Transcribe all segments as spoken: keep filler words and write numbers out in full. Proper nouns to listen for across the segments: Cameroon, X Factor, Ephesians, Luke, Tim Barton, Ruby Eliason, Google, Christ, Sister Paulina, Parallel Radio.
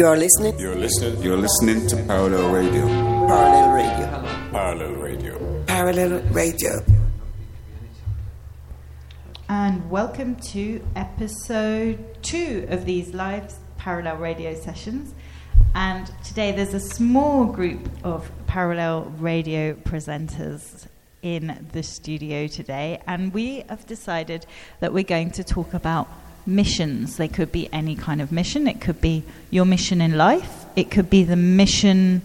You're listening. You're listening. You're listening to Parallel Radio. Parallel Radio. Parallel Radio. Parallel Radio. And welcome to episode two of these live Parallel Radio sessions. And today there's a small group of Parallel Radio presenters in the studio today, and we have decided that we're going to talk about missions. They could be any kind of mission. It could be your mission in life. It could be the mission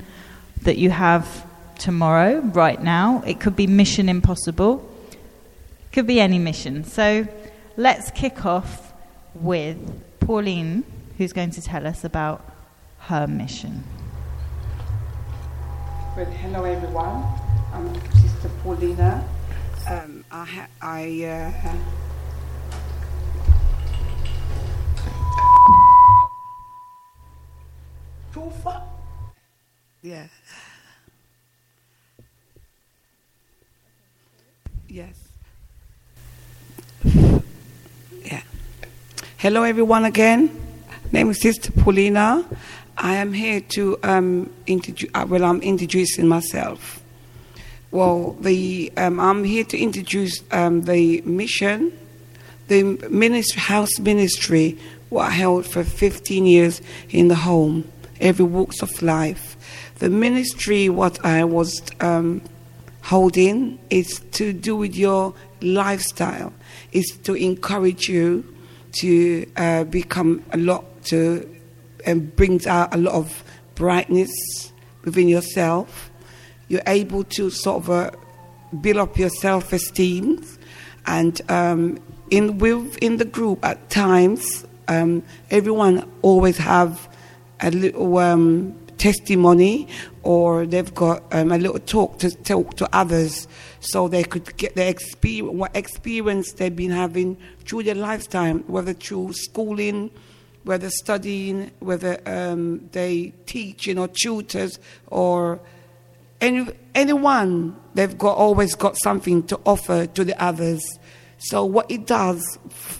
that you have tomorrow, right now. It could be Mission Impossible. It could be any mission. So let's kick off with Pauline, who's going to tell us about her mission. Well, hello everyone. I'm Sister Paulina. Um, I, ha- I uh, ha- Too far? Yeah. Yes. Yeah. Hello, everyone. Again, name is Sister Paulina. I am here to um, introduce. Well, I'm introducing myself. Well, the um, I'm here to introduce um, the mission, the ministry, house ministry, what I held for fifteen years in the home. Every walks of life. The ministry what I was um, holding is to do with your lifestyle. It's to encourage you to uh, become a lot, to and uh, brings out a lot of brightness within yourself. You're able to sort of uh, build up your self-esteem, and um, in within the group at times, um, everyone always have a little um, testimony, or they've got um, a little talk to talk to others, so they could get their experience, what experience they've been having through their lifetime, whether through schooling, whether studying, whether um, they teaching or tutors or any anyone. They've got always got something to offer to the others. So what it does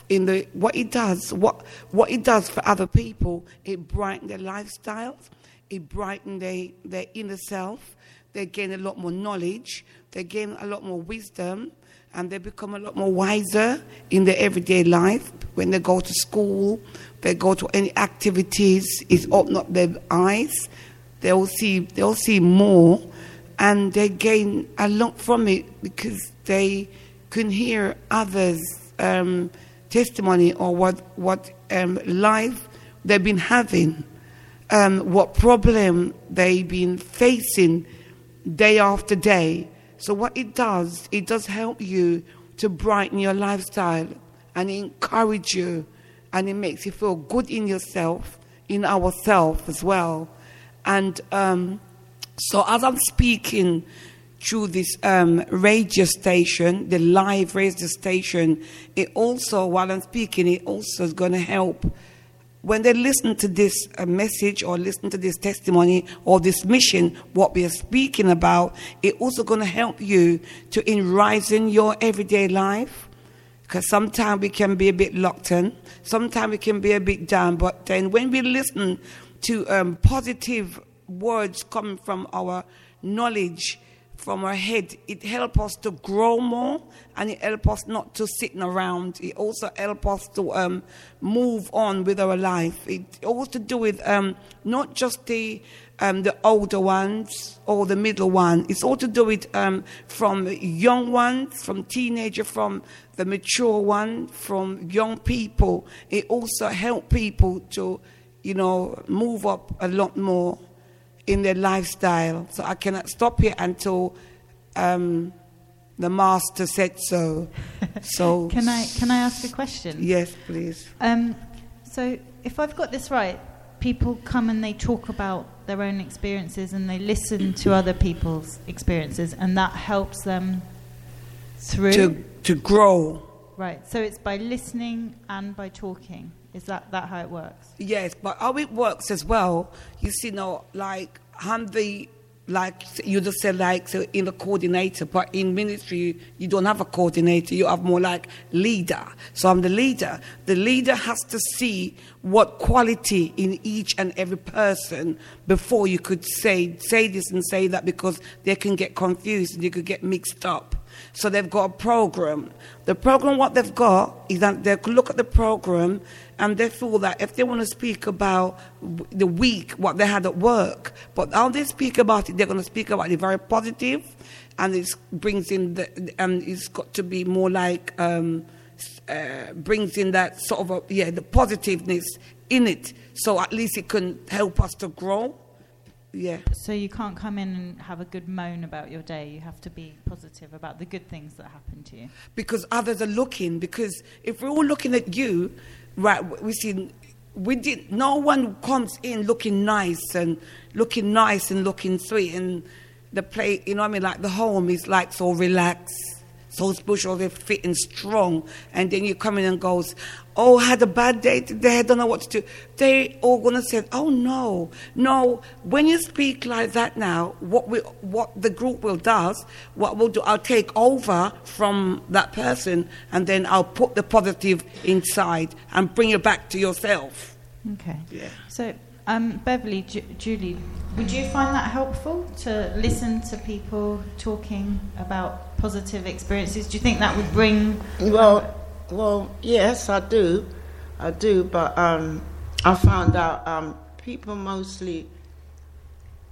in the what it does what what it does for other people, it brightens their lifestyles, it brightens their, their inner self. They gain a lot more knowledge, they gain a lot more wisdom, and they become a lot more wiser in their everyday life. When they go to school, they go to any activities, it's open up their eyes. They'll see they'll see more, and they gain a lot from it because they can hear others' um, testimony, or what what um, life they've been having, um, what problem they've been facing day after day. So what it does, it does help you to brighten your lifestyle and encourage you, and it makes you feel good in yourself, in ourselves as well. And um, so as I'm speaking through this um, radio station, the live radio station, it also, while I'm speaking, it also is going to help. When they listen to this uh, message, or listen to this testimony, or this mission, what we are speaking about, it also going to help you to in rising your everyday life. Because sometimes we can be a bit locked in, sometimes we can be a bit down, but then when we listen to um, positive words coming from our knowledge, from our head, it helps us to grow more, and it helps us not to sit around. It also helps us to um, move on with our life. It also to do with um, not just the um, the older ones or the middle one. It's all to do with um, from young ones, from teenager, from the mature one, from young people. It also helps people to, you know, move up a lot more in their lifestyle. So I cannot stop here until um, the master said so. So can I can I ask a question? Yes, please. Um, so if I've got this right, people come and they talk about their own experiences, and they listen to other people's experiences, and that helps them through to to grow. Right. So it's by listening and by talking. Is that, that how it works? Yes, but how it works as well, you see, no, like I'm the like you just said, like so in the coordinator, but in ministry you don't have a coordinator, you have more like leader. So I'm the leader. The leader has to see what quality in each and every person before you could say say this and say that, because they can get confused and you could get mixed up. So they've got a program. The program, what they've got is that they look at the program and they feel that if they want to speak about the week, what they had at work, but how they speak about it, they're going to speak about it very positive, and it brings in the, and it's got to be more like, um, uh, brings in that sort of, a, yeah, the positiveness in it. So at least it can help us to grow. Yeah. So you can't come in and have a good moan about your day. You have to be positive about the good things that happen to you. Because others are looking. Because if we're all looking at you, right? We see, we did. No one comes in looking nice and looking nice and looking sweet. And the play, you know what I mean? Like the home is like so relaxed, so spiritual, they're fit and strong. And then you come in and goes, oh, I had a bad day today, I don't know what to do. They all gonna say, oh no, no. When you speak like that now, what we, what the group will does, what we'll do, I'll take over from that person, and then I'll put the positive inside and bring it back to yourself. Okay. Yeah. So, um, Beverly, Ju- Julie, would you find that helpful to listen to people talking about positive experiences? Do you think that would bring? Well. Well, yes, I do, I do. But um, I found out um, people mostly.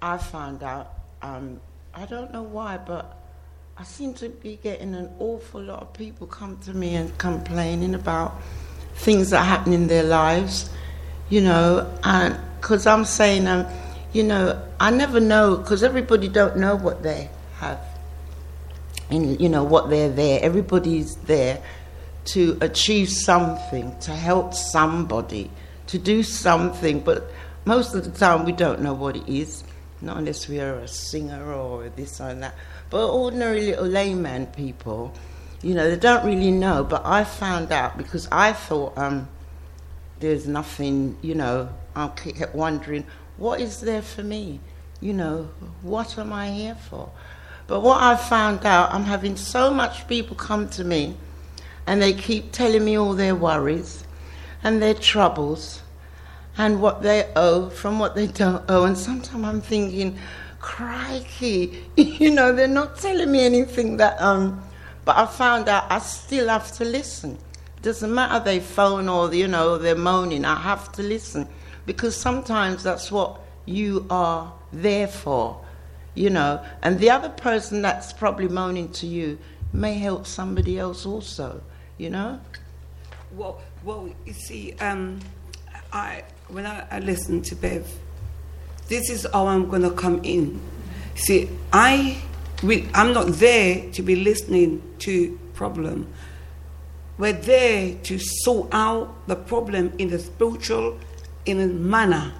I found out um, I don't know why, but I seem to be getting an awful lot of people come to me and complaining about things that happen in their lives, you know. And because I'm saying, um, you know, I never know, because everybody don't know what they have, and you know what they're there. Everybody's there to achieve something, to help somebody, to do something, but most of the time we don't know what it is, not unless we are a singer or this or that. But ordinary little layman people, you know, they don't really know. But I found out, because I thought um, there's nothing, you know, I kept wondering, what is there for me? You know, what am I here for? But what I found out, I'm having so much people come to me, and they keep telling me all their worries and their troubles and what they owe from what they don't owe. And sometimes I'm thinking, crikey, you know, they're not telling me anything that, um, but I found out I still have to listen. Doesn't matter they phone or, you know, they're moaning, I have to listen, because sometimes that's what you are there for, you know. And the other person that's probably moaning to you may help somebody else also. You know? Well, well, you see, um, I when I, I listen to Bev, this is how I'm going to come in. See, I, we, I'm not there to be listening to problem. We're there to sort out the problem in a spiritual, in a manner,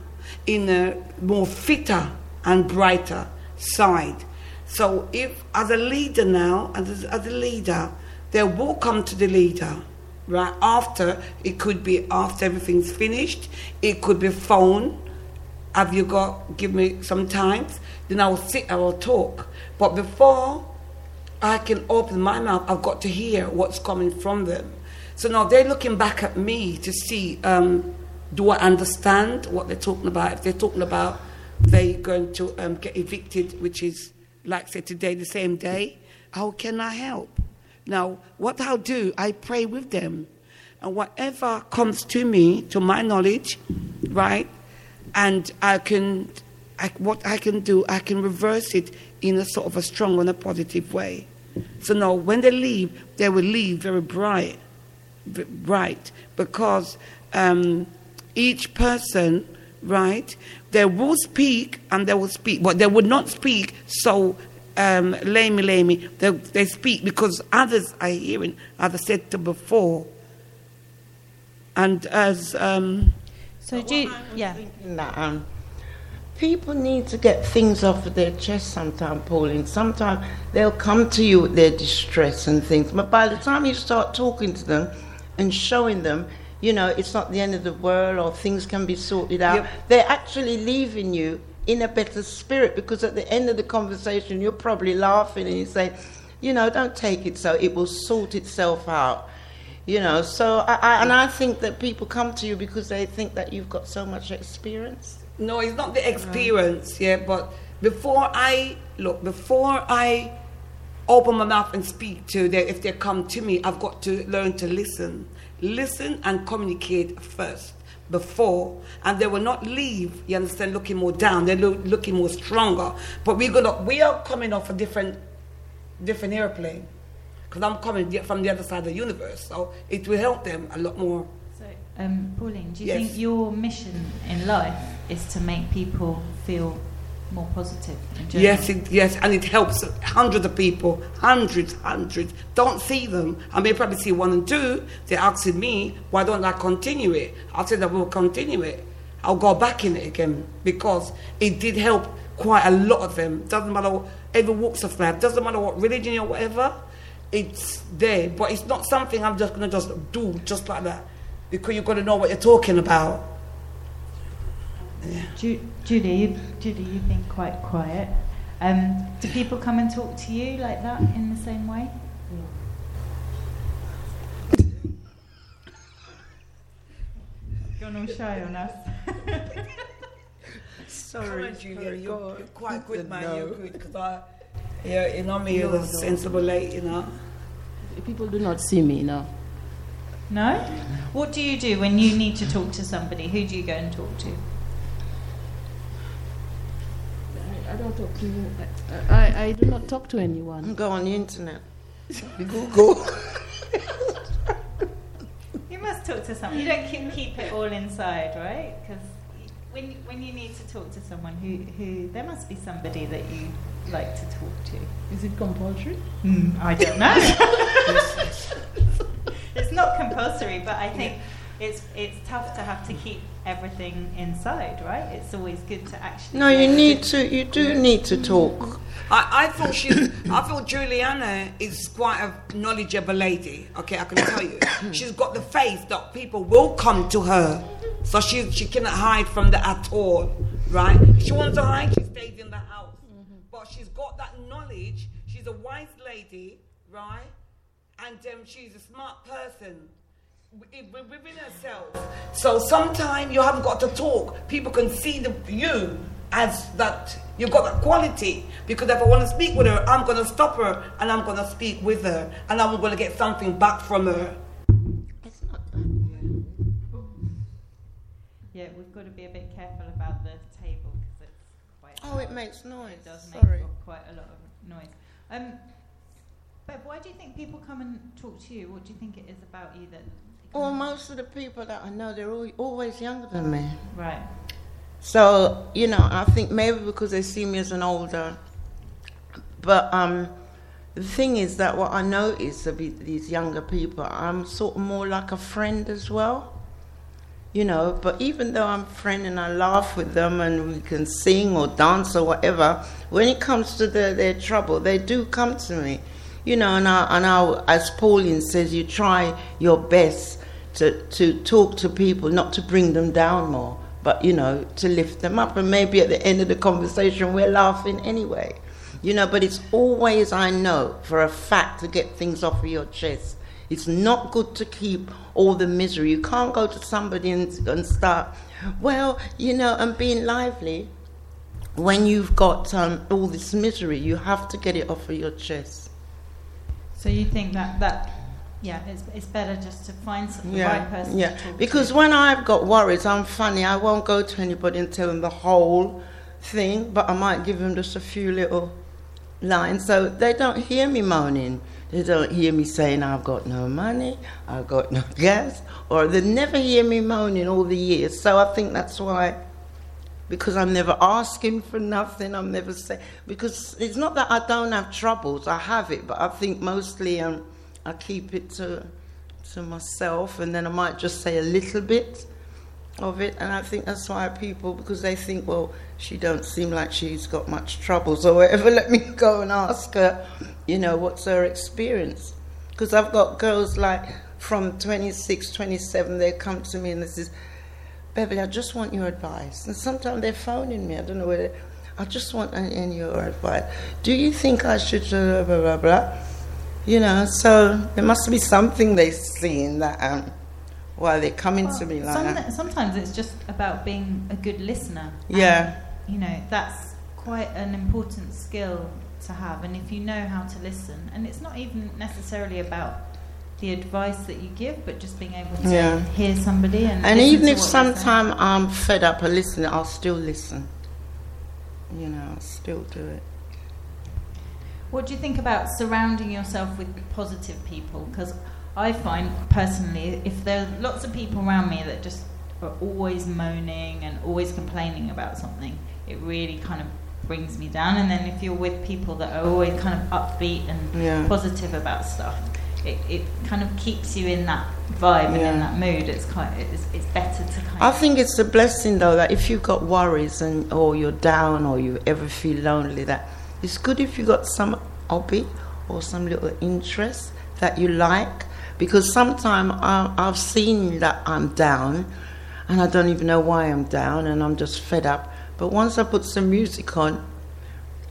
in a more fitter and brighter side. So if, as a leader now, as, as a leader, they will come to the leader, right? After, it could be after everything's finished, it could be phone, have you got, give me some time, then I will sit, I will talk. But before I can open my mouth, I've got to hear what's coming from them. So now they're looking back at me to see, um, do I understand what they're talking about? If they're talking about they're going to um, get evicted, which is, like say today, the same day, how can I help? Now, what I'll do, I pray with them. And whatever comes to me, to my knowledge, right, and I can, I, what I can do, I can reverse it in a sort of a strong and a positive way. So now, when they leave, they will leave very bright, bright, because um, each person, right, they will speak, and they will speak, but they would not speak so um, lamey, lamey. They, they speak because others are hearing, as I said to before. And as um, so, do you, yeah. That, um, people need to get things off of their chest. Sometimes, Pauline. Sometimes they'll come to you with their distress and things, but by the time you start talking to them and showing them, you know, it's not the end of the world, or things can be sorted out. Yep. They're actually leaving you in a better spirit, because at the end of the conversation, you're probably laughing and you say, you know, don't take it so, it will sort itself out. You know, so I, I and I think that people come to you because they think that you've got so much experience. No, it's not the experience, yeah. But before I look, before I open my mouth and speak to them, if they come to me, I've got to learn to listen, listen and communicate first. Before, and they will not leave. You understand? Looking more down, they're lo- looking more stronger. But we gonna, we are coming off a different, different airplane. Because I'm coming from the other side of the universe, so it will help them a lot more. So, um, Pauline, do you yes. think your mission in life is to make people feel more positive? Yes, it, yes, and it helps hundreds of people, hundreds, hundreds. Don't see them. I may probably see one and two. They're asking me, why don't I continue it? I said I will continue it. I'll go back in it again, because it did help quite a lot of them. Doesn't matter what, every walks of life, doesn't matter what religion or whatever. It's there, but it's not something I'm just going to just do just like that, because you've got to know what you're talking about. Yeah. Ju- Judy, you, Judy, you've been quite quiet. Um, do people come and talk to you like that in the same way? Yeah. Gone all shy on us. Sorry, on, Judy, you're, you're quite good, man. No. You're good, because I. Yeah, you know me, you're a sensible lady, you know. People do not see me now. No? What do you do when you need to talk to somebody? Who do you go and talk to? I, I don't talk to you. I, I, I do not talk to anyone. Go on the internet. Google. You must talk to someone. You don't keep, keep it all inside, right? Because when, when you need to talk to someone, who, who there must be somebody that you... like to talk to. Is it compulsory? Mm, I don't know. It's not compulsory, but I think yeah. it's it's tough to have to keep everything inside, right? It's always good to actually. No, you need to. You do need to talk. I, I thought she. I thought Juliana is quite a knowledgeable lady. Okay, I can tell you, she's got the faith that people will come to her, so she she cannot hide from that at all, right? If she wants to hide, she stays in the house. But she's got that knowledge. She's a wise lady, right? And um, she's a smart person within herself. So sometimes you haven't got to talk. People can see the, you as that. You've got that quality. Because if I want to speak with her, I'm going to stop her and I'm going to speak with her. And I'm going to get something back from her. It's not that. Yeah, yeah, we've got to be a bit careful about this. Oh, it makes noise. It does make Sorry. quite a lot of noise. Um, Bev, why do you think people come and talk to you? What do you think it is about you that... Well, most of the people that I know, they're all, always younger than me. Right. So, you know, I think maybe because they see me as an older... But um, the thing is that what I notice of these younger people, I'm sort of more like a friend as well. You know, but even though I'm friend and I laugh with them and we can sing or dance or whatever, when it comes to the, their trouble, they do come to me. You know, and I, and I, as Pauline says, you try your best to, to talk to people, not to bring them down more, but, you know, to lift them up. And maybe at the end of the conversation, we're laughing anyway. You know, but it's always, I know, for a fact, to get things off of your chest. It's not good to keep all the misery. You can't go to somebody and, and start, well, you know, and being lively when you've got um, all this misery. You have to get it off of your chest. So you think that, that yeah, it's, it's better just to find the yeah, right person yeah. to talk because to. When I've got worries, I'm funny. I won't go to anybody and tell them the whole thing, but I might give them just a few little lines so they don't hear me moaning. They don't hear me saying I've got no money, I've got no gas, or they never hear me moaning all the years. So I think that's why, because I'm never asking for nothing, I'm never saying, because it's not that I don't have troubles, I have it, but I think mostly um, I keep it to to myself, and then I might just say a little bit of it, and I think that's why people, because they think, well, she don't seem like she's got much troubles or whatever, let me go and ask her. You know, what's her experience? Because I've got girls like from twenty-six, twenty-seven, they come to me and they say, Beverly, I just want your advice. And sometimes they're phoning me. I don't know where they, I just want and your advice. Do you think I should blah, blah, blah, blah? You know, so there must be something they've seen that um, while they're coming well, to me like some, that. Sometimes it's just about being a good listener. Yeah. And, you know, that's quite an important skill to have. And if you know how to listen, and it's not even necessarily about the advice that you give, but just being able to yeah. hear somebody. And, and even if sometimes I'm fed up or listening, I'll still listen. You know, I'll still do it. What do you think about surrounding yourself with positive people? Because I find, personally, if there are lots of people around me that just are always moaning and always complaining about something, it really kind of brings me down. And then if you're with people that are always kind of upbeat and yeah. positive about stuff, it, it kind of keeps you in that vibe yeah. and in that mood. It's quite it's, it's better to kind I of... I think it's a blessing, though, that if you've got worries and or you're down or you ever feel lonely, that it's good if you've got some hobby or some little interest that you like, because sometimes I've seen that I'm down and I don't even know why I'm down and I'm just fed up. But once I put some music on,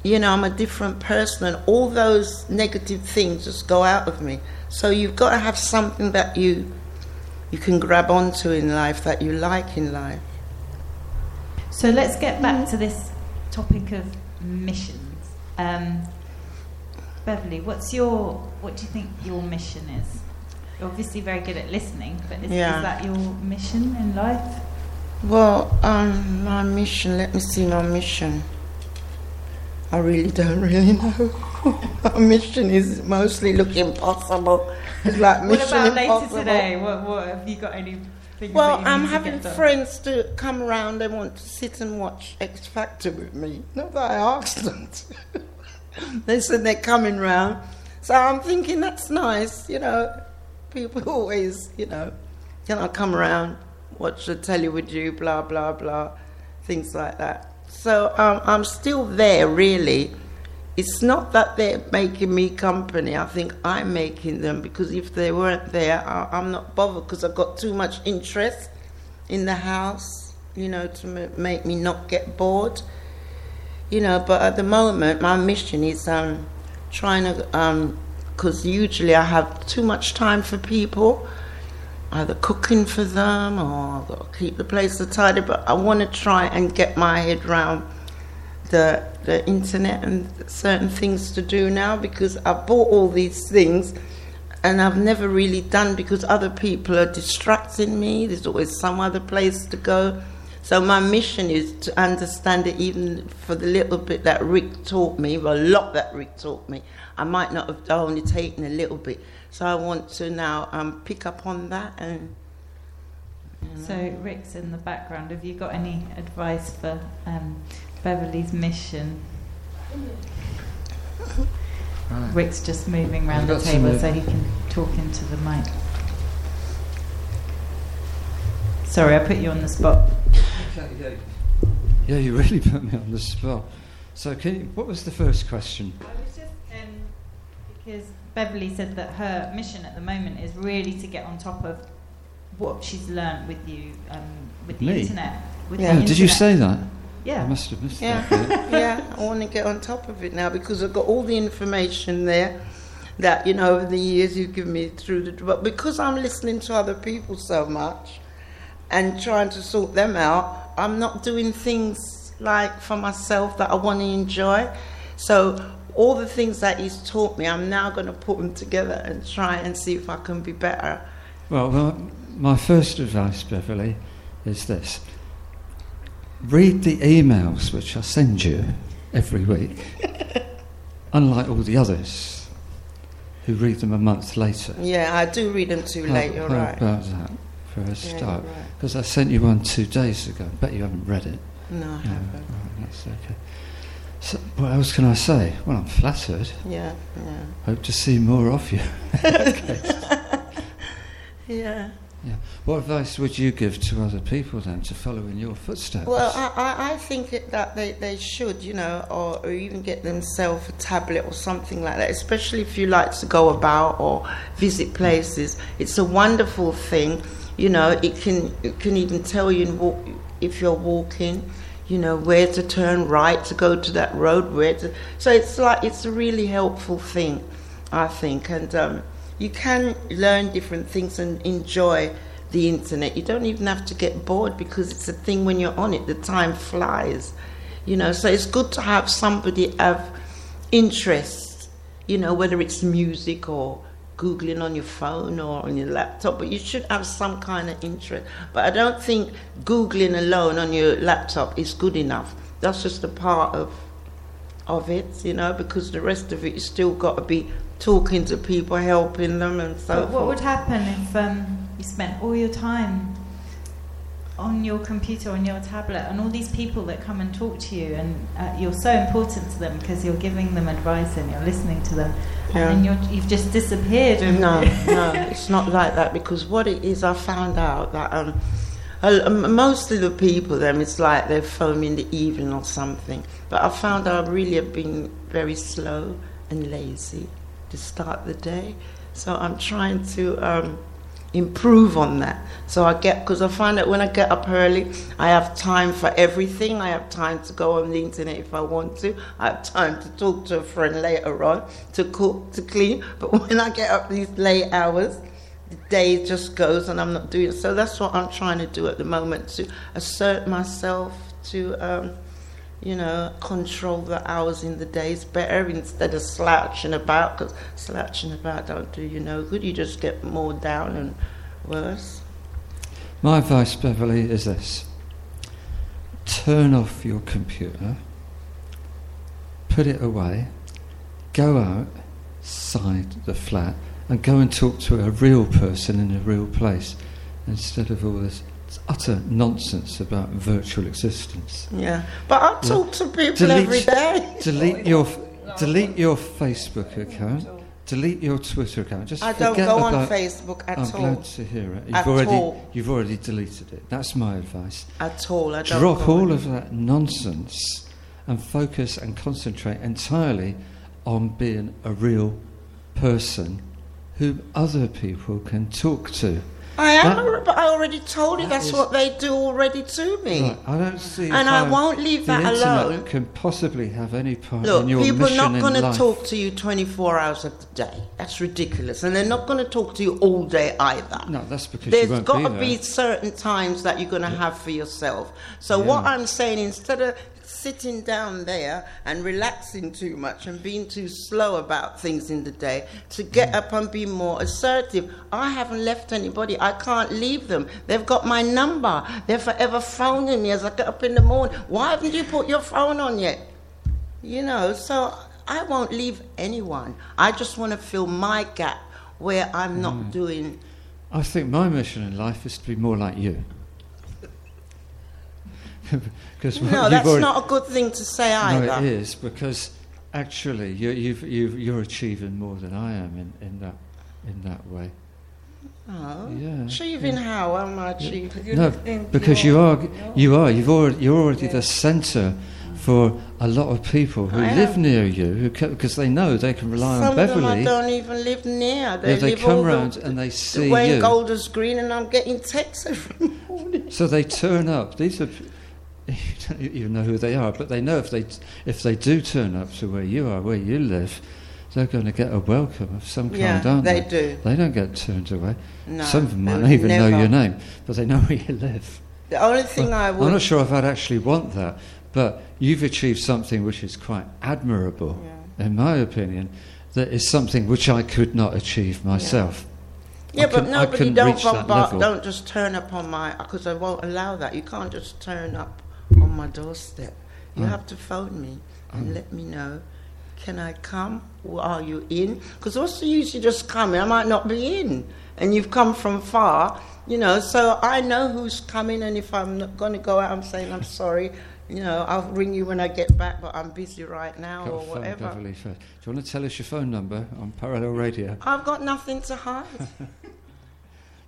you know, I'm a different person and all those negative things just go out of me. So you've got to have something that you you can grab onto in life, that you like in life. So let's get back to this topic of missions. Um, Beverly, what's your, what do you think your mission is? You're obviously very good at listening, but is, yeah. is that your mission in life? Well, um, my mission, let me see my mission. I really don't really know. My mission is mostly look impossible. It's like mission impossible. What about impossible. Later today? What, what, have you got any things Well, that you I'm having friends to come around. They want to sit and watch X Factor with me. Not that I asked them to. They said they're coming round. So I'm thinking that's nice, you know. People always, you know, can I come around? Watch the telly with you, blah, blah, blah, things like that. So um, I'm still there, really. It's not that they're making me company. I think I'm making them, because if they weren't there, I, I'm not bothered, because I've got too much interest in the house, you know, to m- make me not get bored. You know, but at the moment, my mission is um, trying to... Um, because usually I have too much time for people, either cooking for them or I've got to keep the place tidy, but I want to try and get my head round the the internet and certain things to do now, because I bought all these things and I've never really done, because other people are distracting me. There's always some other place to go. So my mission is to understand it, even for the little bit that Rick taught me, well, a lot that Rick taught me. I might not have only taken a little bit. So I want to now um, pick up on that. And you know. So Rick's in the background. Have you got any advice for um, Beverly's mission? Right. Rick's just moving around the table so he can talk into the mic. Sorry, I put you on the spot. Yeah, you really put me on the spot. So, can you, what was the first question? I was just um, because Beverly said that her mission at the moment is really to get on top of what she's learned with you, um, with the me? internet. With yeah. the oh, internet. Did you say that? Yeah. I must have missed yeah. that. Yeah, I want to get on top of it now, because I've got all the information there that, you know, over the years you've given me through the... But because I'm listening to other people so much... and trying to sort them out, I'm not doing things like for myself that I want to enjoy. So all the things that he's taught me, I'm now going to put them together and try and see if I can be better. Well, my, my first advice, Beverly, is this. Read the emails which I send you every week, unlike all the others who read them a month later. Yeah, I do read them too how, late, you're how right. about that? For a start, because yeah, right. I sent you one two days ago. I bet you haven't read it. No, I haven't. No, right, that's okay. So, what else can I say? Well, I'm flattered. Yeah, yeah. Hope to see more of you. Okay. Yeah. Yeah. What advice would you give to other people then to follow in your footsteps? Well, I, I think that they, they should, you know, or, or even get themselves a tablet or something like that, especially if you like to go about or visit places. It's a wonderful thing, you know, it can it can even tell you in walk, if you're walking, you know, where to turn right to go to that road, where to, so it's like, it's a really helpful thing, I think, and um you can learn different things and enjoy the internet. You don't even have to get bored because it's a thing when you're on it. The time flies, you know. So it's good to have somebody have interests, you know, whether it's music or Googling on your phone or on your laptop. But you should have some kind of interest. But I don't think Googling alone on your laptop is good enough. That's just a part of of it, you know, because the rest of it, you still got to be talking to people, helping them, and so forth. What would happen if um, you spent all your time on your computer, on your tablet, and all these people that come and talk to you, and uh, you're so important to them because you're giving them advice and you're listening to them, yeah. and then you're, you've just disappeared? No, no, it's not like that, because what it is, I found out that um, most of the people, them, it's like they phone in the evening or something, but I found I really have been very slow and lazy to start the day, so I'm trying to um, improve on that. So I get, because I find that when I get up early, I have time for everything. I have time to go on the internet if I want to. I have time to talk to a friend later on, to cook, to clean. But when I get up these late hours, the day just goes and I'm not doing it. So that's what I'm trying to do at the moment, to assert myself, to um, you know, control the hours in the days better instead of slouching about, because slouching about don't do you no good. You just get more down and worse. My advice, Beverly, is this. Turn off your computer, put it away, go outside the flat and go and talk to a real person in a real place instead of all this utter nonsense about virtual existence. Yeah, but I talk yeah. to people delete, every day. Delete your delete your Facebook account. Delete your Twitter account. Just I don't go about, on Facebook at I'm all. I'm glad to hear it. You've at already all. You've already deleted it. That's my advice. At all, I don't. Drop all on. of that nonsense and focus and concentrate entirely on being a real person whom other people can talk to. I am, that, but I already told you that that's is, what they do already to me. Right, I don't see, and I won't leave that alone. Internet can possibly have any part Look, in your mission in life. People are not going to talk to you twenty-four hours of the day. That's ridiculous, and they're not going to talk to you all day either. No, that's because there's you won't got be to there. be certain times that you're going to yeah. have for yourself. So yeah. what I'm saying, instead of sitting down there and relaxing too much and being too slow about things in the day, to get up and be more assertive. I haven't left anybody. I can't leave them. They've got my number. They're forever phoning me as I get up in the morning. Why haven't you put your phone on yet? You know, so I won't leave anyone. I just want to fill my gap where I'm not mm. doing... I think my mission in life is to be more like you. No, that's already, not a good thing to say either. No, it is, because actually you, you've, you've, you're achieving more than I am in, in that in that way. Oh, yeah, achieving yeah. how am I achieving? Yeah. No, because you are you are you've already you're already yeah. the centre for a lot of people who I live am. near you, who because they know they can rely Some on Beverly. Some of them I don't even live near. They, yeah, they live come round the, and they see the way you. Golders Green, and I'm getting texts every morning. So they turn up. These are. You don't even know who they are, but they know if they if they do turn up to where you are, where you live, they're going to get a welcome of some kind, yeah, aren't they? they do. They don't get turned away. No, some of them might not even never. know your name, but they know where you live. The only thing well, I would... I'm not sure if I'd actually want that, but you've achieved something which is quite admirable, yeah. in my opinion, that is something which I could not achieve myself. Yeah. Yeah, I but can, no, but you don't, bombard, don't just turn up on my... Because I won't allow that. You can't just turn up on my doorstep. You oh. have to phone me and oh. let me know, can I come? Or are you in? Because what's the use you just coming? I might not be in. And you've come from far, you know, so I know who's coming, and if I'm not going to go out, I'm saying, I'm sorry, you know, I'll ring you when I get back, but I'm busy right now got or whatever. Beverly, do you want to tell us your phone number on Parallel Radio? I've got nothing to hide.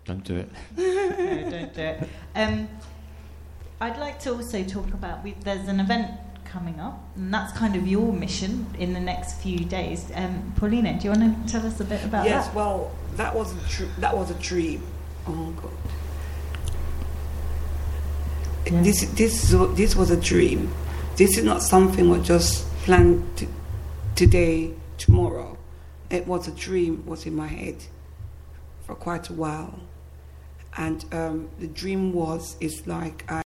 Don't do it. No, don't do it. Um, I'd like to also talk about, we, there's an event coming up, and that's kind of your mission in the next few days. Um, Paulina, do you want to tell us a bit about yes, that? Yes, well, that was, a tr- that was a dream. Oh, God. Yeah. This this this was a dream. This is not something we just planned t- today, tomorrow. It was a dream. It was in my head for quite a while, and um, the dream was it's like I.